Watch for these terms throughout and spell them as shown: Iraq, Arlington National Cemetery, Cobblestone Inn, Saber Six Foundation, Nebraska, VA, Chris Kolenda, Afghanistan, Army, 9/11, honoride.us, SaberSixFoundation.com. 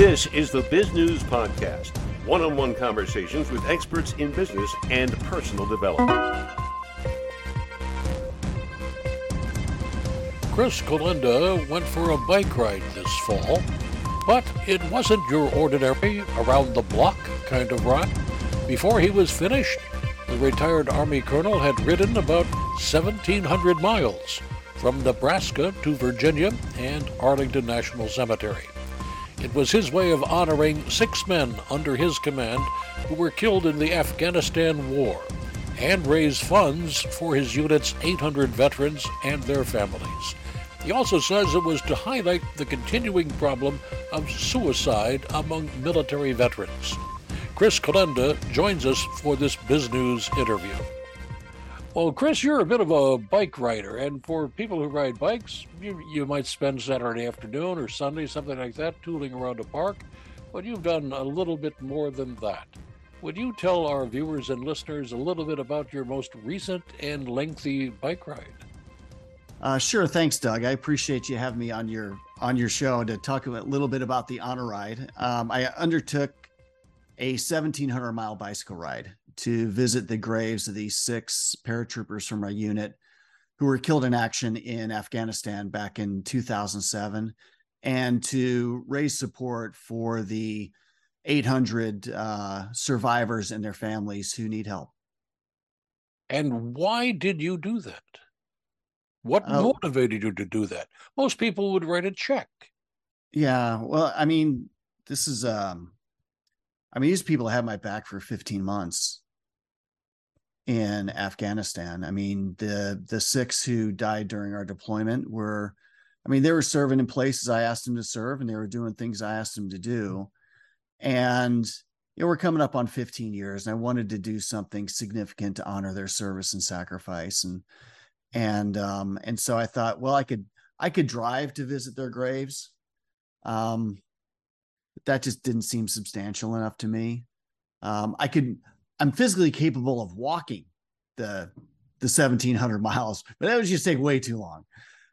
This is the Biz News Podcast, one-on-one conversations with experts in business and personal development. Chris Kolenda went for a bike ride this fall, but it wasn't your ordinary around-the-block kind of ride. Before he was finished, the retired Army colonel had ridden about 1,700 miles from Nebraska to Virginia and Arlington National Cemetery. It was his way of honoring 6 men under his command who were killed in the Afghanistan war and raise funds for his unit's 800 veterans and their families. He also says it was to highlight the continuing problem of suicide among military veterans. Chris Kolenda joins us for this Biz News interview. Well, Chris, you're a bit of a bike rider, and for people who ride bikes, you might spend Saturday afternoon or Sunday, something like that, tooling around a park, but you've done a little bit more than that. Would you tell our viewers and listeners a little bit about your most recent and lengthy bike ride? Sure. Thanks, Doug. I appreciate you having me on your show to talk a little bit about the Honor Ride. I undertook a 1,700 mile bicycle ride to visit the graves of these 6 paratroopers from my unit who were killed in action in Afghanistan back in 2007, and to raise support for the 800 survivors and their families who need help. And why did you do that? What motivated you to do that? Most people would write a check. Yeah, well, I mean, this is, these people had my back for 15 months in Afghanistan. I mean, the 6 who died during our deployment were, they were serving in places I asked them to serve, and they were doing things I asked them to do. And, we're coming up on 15 years, and I wanted to do something significant to honor their service and sacrifice. And so I thought, well, I could drive to visit their graves. That just didn't seem substantial enough to me. I'm physically capable of walking the 1,700 miles, but that would just take way too long.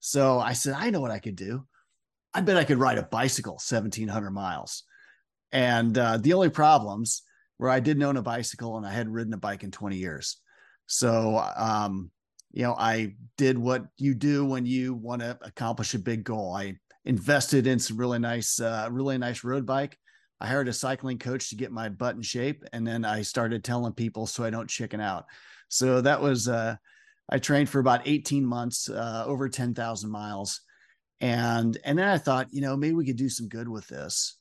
So I said, I know what I could do. I bet I could ride a bicycle 1,700 miles. And the only problems were I didn't own a bicycle and I hadn't ridden a bike in 20 years. So, I did what you do when you want to accomplish a big goal. I invested in some really nice road bike. I hired a cycling coach to get my butt in shape. And then I started telling people so I don't chicken out. So that was, I trained for about 18 months, over 10,000 miles. And then I thought, maybe we could do some good with this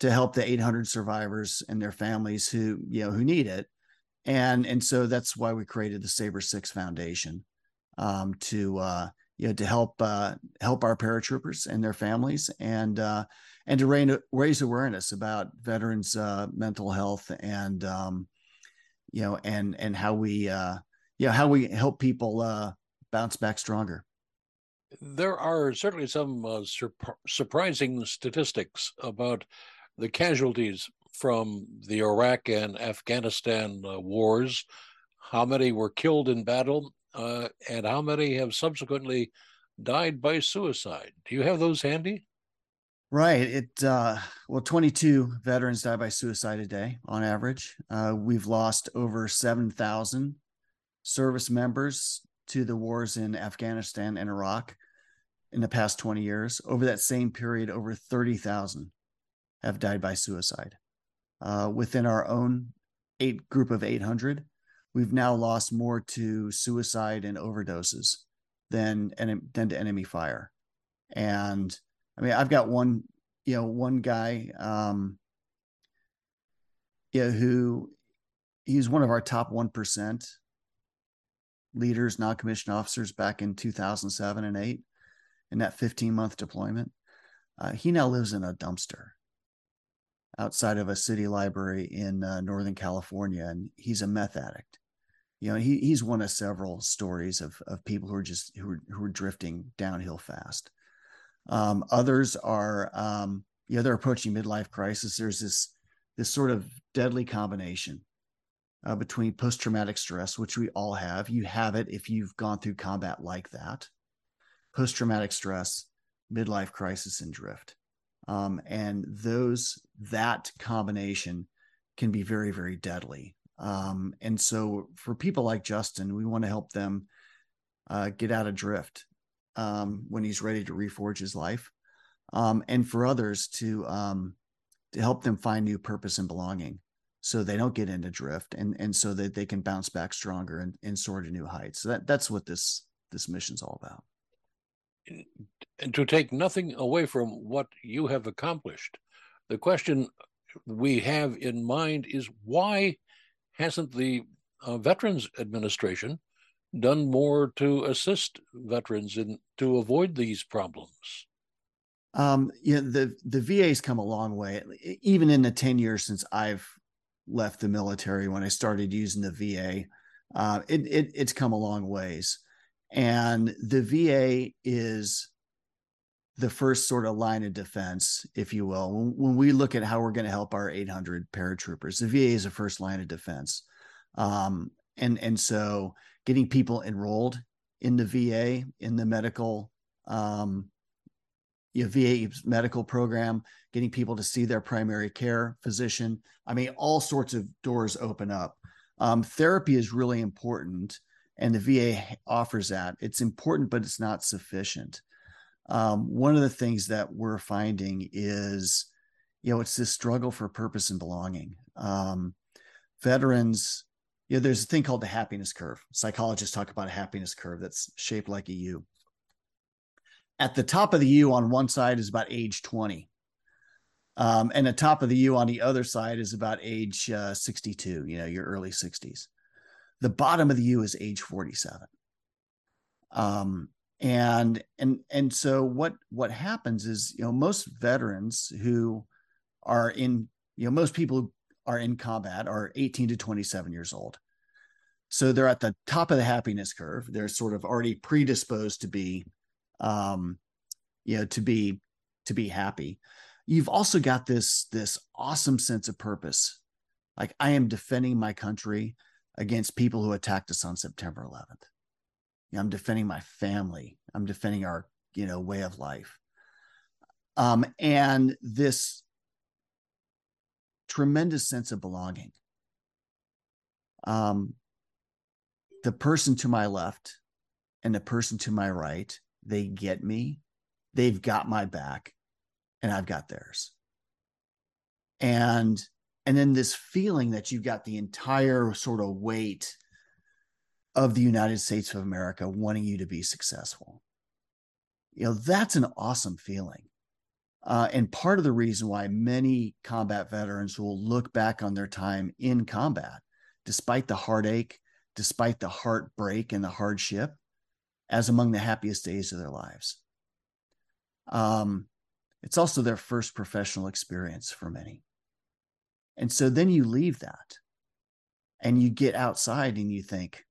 to help the 800 survivors and their families who need it. And so that's why we created the Saber Six Foundation, to help our paratroopers and their families, and to raise awareness about veterans' mental health, and and how we help people bounce back stronger. There are certainly some surprising statistics about the casualties from the Iraq and Afghanistan wars. How many were killed in battle? And how many have subsequently died by suicide? Do you have those handy? Right. 22 veterans die by suicide a day on average. We've lost over 7,000 service members to the wars in Afghanistan and Iraq in the past 20 years. Over that same period, over 30,000 have died by suicide. Within our own group of 800, we've now lost more to suicide and overdoses than to enemy fire. And I've got one guy, who he's one of our top 1% leaders, non-commissioned officers back in 2007 and 2008, in that 15-month deployment. He now lives in a dumpster outside of a city library in Northern California, and he's a meth addict. He's one of several stories of people who are drifting downhill fast. Others are, they're approaching midlife crisis. There's this sort of deadly combination between post-traumatic stress, which we all have. You have it if you've gone through combat like that. Post-traumatic stress, midlife crisis, and drift. And that combination can be very, very deadly. And so for people like Justin, we want to help them get out of drift when he's ready to reforge his life. And for others to help them find new purpose and belonging so they don't get into drift and so that they can bounce back stronger and soar to new heights. So that's what this mission's all about. And to take nothing away from what you have accomplished, the question we have in mind is why hasn't the Veterans Administration done more to assist veterans in to avoid these problems? The VA's come a long way, even in the 10 years since I've left the military when I started using the VA. It's come a long ways. And the VA is the first sort of line of defense, if you will. When we look at how we're going to help our 800 paratroopers, the VA is the first line of defense. And so getting people enrolled in the VA, in the medical VA's medical program, getting people to see their primary care physician. I mean, all sorts of doors open up. Therapy is really important, and the VA offers that. It's important, but it's not sufficient. One of the things that we're finding is, it's this struggle for purpose and belonging. Veterans, there's a thing called the happiness curve. Psychologists talk about a happiness curve that's shaped like a U. At the top of the U on one side is about age 20. And the top of the U on the other side is about age 62, your early 60s. The bottom of the U is age 47. And so what happens is, most veterans who are in, most people who are in combat are 18 to 27 years old. So they're at the top of the happiness curve. They're sort of already predisposed to be to be happy. You've also got this awesome sense of purpose. Like, I am defending my country against people who attacked us on September 11th. I'm defending my family. I'm defending our, way of life. And this tremendous sense of belonging. The person to my left and the person to my right, they get me, they've got my back, and I've got theirs. And then this feeling that you've got the entire sort of weight of the United States of America wanting you to be successful. That's an awesome feeling. And part of the reason why many combat veterans will look back on their time in combat, despite the heartache, despite the heartbreak and the hardship, as among the happiest days of their lives. It's also their first professional experience for many. And so then you leave that and you get outside and you think,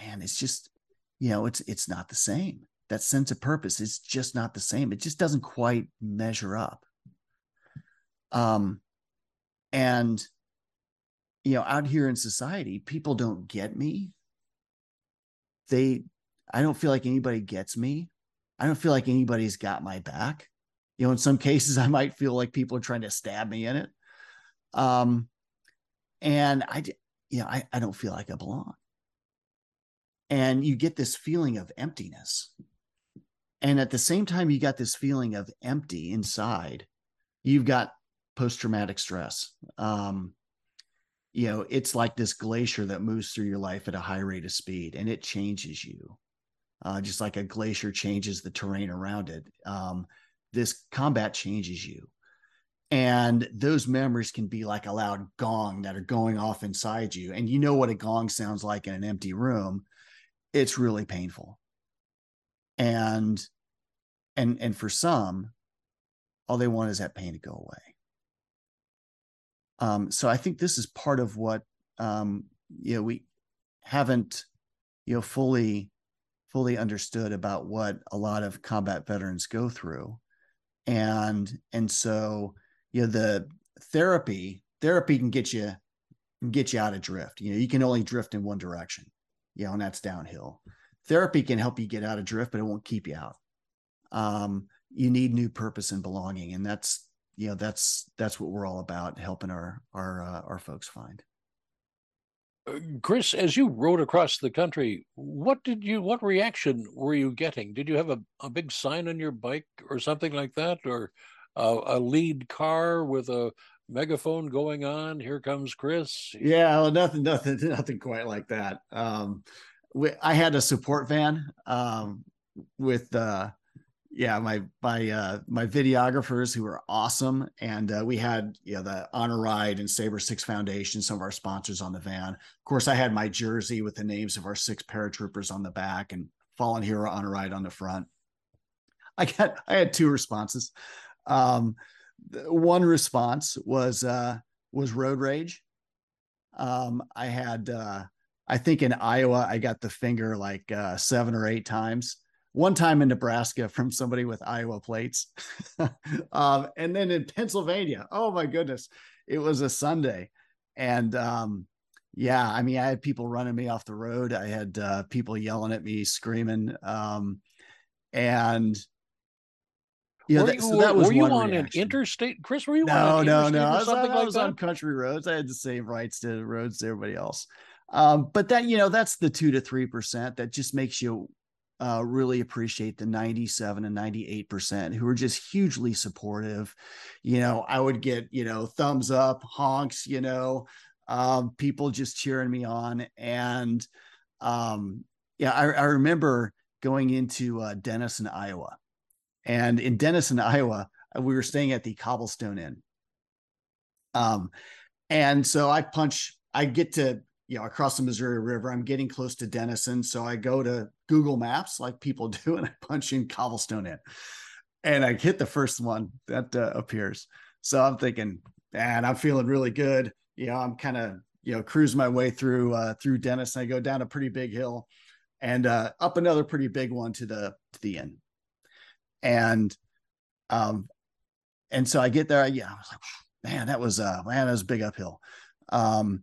man, it's just, it's not the same. That sense of purpose is just not the same. It just doesn't quite measure up. Out here in society, people don't get me. I don't feel like anybody gets me. I don't feel like anybody's got my back. In some cases, I might feel like people are trying to stab me in it. I don't feel like I belong. And you get this feeling of emptiness. And at the same time, you got this feeling of empty inside. You've got post-traumatic stress. It's like this glacier that moves through your life at a high rate of speed, and it changes you. Just like a glacier changes the terrain around it, this combat changes you. And those memories can be like a loud gong that are going off inside you. And you know what a gong sounds like in an empty room. It's really painful. And for some, all they want is that pain to go away. So I think this is part of what we haven't fully understood about what a lot of combat veterans go through, and so the therapy can get you out of drift. You can only drift in one direction, and that's downhill. Therapy can help you get out of drift, but it won't keep you out. You need new purpose and belonging, and that's you know, that's what we're all about, helping our folks find. Chris, as you rode across the country, what reaction were you getting? Did you have a big sign on your bike or something like that, or a lead car with a megaphone going on, "Here comes Chris"? Yeah, well, nothing quite like that. I had a support van with my videographers who were awesome. And we had, the Honor Ride and Saber Six Foundation, some of our sponsors, on the van. Of course, I had my jersey with the names of our six paratroopers on the back and Fallen Hero Honor Ride on the front. I had two responses. One response was road rage. I had, I think in Iowa, I got the finger like 7 or 8 times. One time in Nebraska from somebody with Iowa plates. And then in Pennsylvania, oh my goodness, it was a Sunday. And I had people running me off the road. I had people yelling at me, screaming. Were you on an interstate, Chris? Were you on an interstate? No. I was on country roads. I had the same rights to roads as everybody else. But that, that's the 2 to 3% that just makes you really appreciate the 97 and 98% who are just hugely supportive. I would get, thumbs up, honks, people just cheering me on. And I remember going into Denison, Iowa. And in Denison, Iowa, we were staying at the Cobblestone Inn. And so I get to, across the Missouri River, I'm getting close to Denison. So I go to Google Maps like people do, and I punch in Cobblestone Inn. And I hit the first one that appears. So I'm thinking, and I'm feeling really good. I'm kind of, cruising my way through Denison. I go down a pretty big hill and up another pretty big one to the inn. And so I get there. I was like, that was a big uphill. And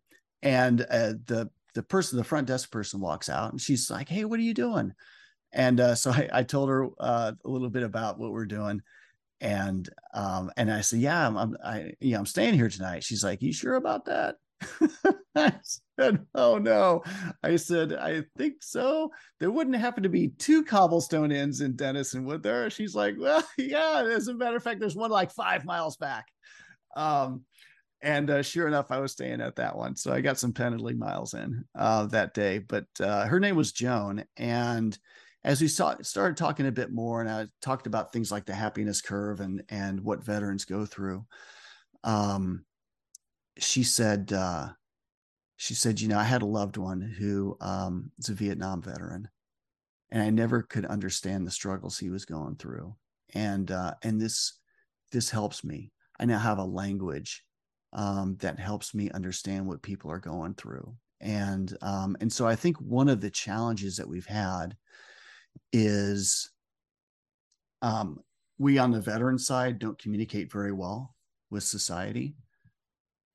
the person, the front desk person, walks out, and she's like, "Hey, what are you doing?" And so I told her a little bit about what we're doing, and I said, "Yeah, I'm staying here tonight." She's like, "You sure about that?" I said, "Oh no." I said, "I think so. There wouldn't happen to be 2 Cobblestone Inns in Denison, would there?" She's like, "Well, yeah. As a matter of fact, there's one like 5 miles back." And sure enough, I was staying at that one. So I got some penalty miles in that day. But her name was Joan. And as we started talking a bit more, and I talked about things like the happiness curve and what veterans go through, she said, "I had a loved one who is a Vietnam veteran, and I never could understand the struggles he was going through. And this helps me. I now have a language that helps me understand what people are going through." And so I think one of the challenges that we've had is we on the veteran side don't communicate very well with society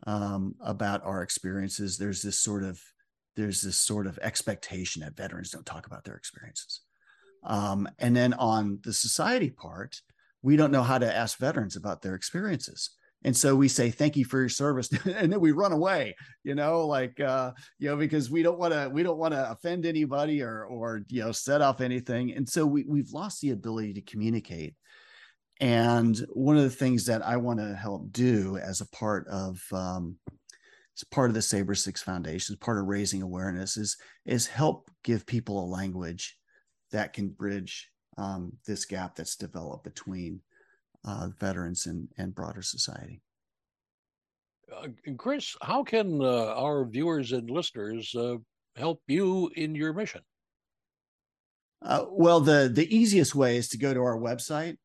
about our experiences. There's this sort of expectation that veterans don't talk about their experiences. And then on the society part, we don't know how to ask veterans about their experiences. And so we say, "Thank you for your service," and then we run away, because we don't want to offend anybody or set off anything. And so we've lost the ability to communicate. And one of the things that I want to help do as part of the Saber Six Foundation, as part of raising awareness, is help give people a language that can bridge this gap that's developed between veterans and broader society. Chris, how can our viewers and listeners help you in your mission? Well, the easiest way is to go to our website.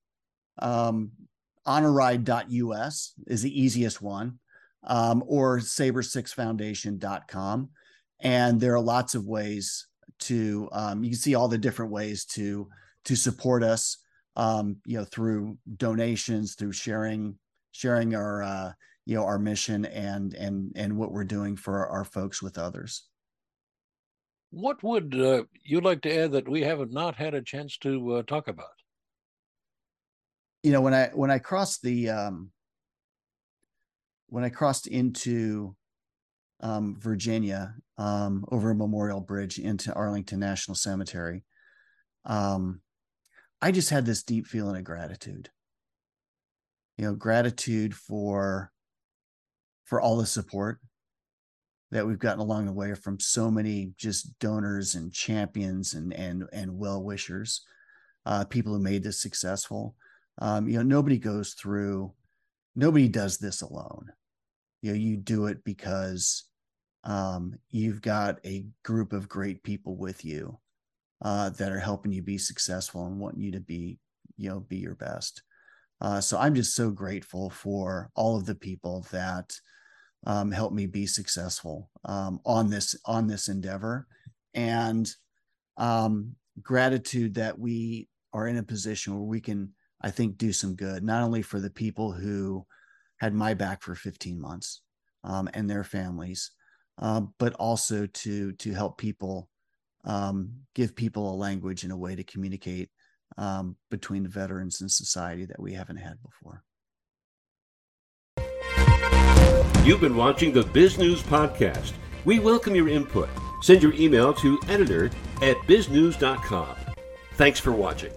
Honoride.us is the easiest one, or SaberSixFoundation.com. And there are lots of ways to, you can see all the different ways to support us. Through donations, through sharing our, our mission and what we're doing for our folks with others. What would you like to add that we haven't not had a chance to talk about? When I crossed the when I crossed into Virginia over a Memorial Bridge into Arlington National Cemetery, I just had this deep feeling of gratitude. You know, gratitude for all the support that we've gotten along the way from so many just donors and champions and well-wishers, people who made this successful. You know, nobody does this alone. You know, you do it because you've got a group of great people with you that are helping you be successful and wanting you to be your best. So I'm just so grateful for all of the people that helped me be successful on this endeavor, and gratitude that we are in a position where we can, I think, do some good, not only for the people who had my back for 15 months and their families, but also to help people, give people a language and a way to communicate between the veterans and society that we haven't had before. You've been watching the Biz News Podcast. We welcome your input. Send your email to editor@biznews.com. Thanks for watching.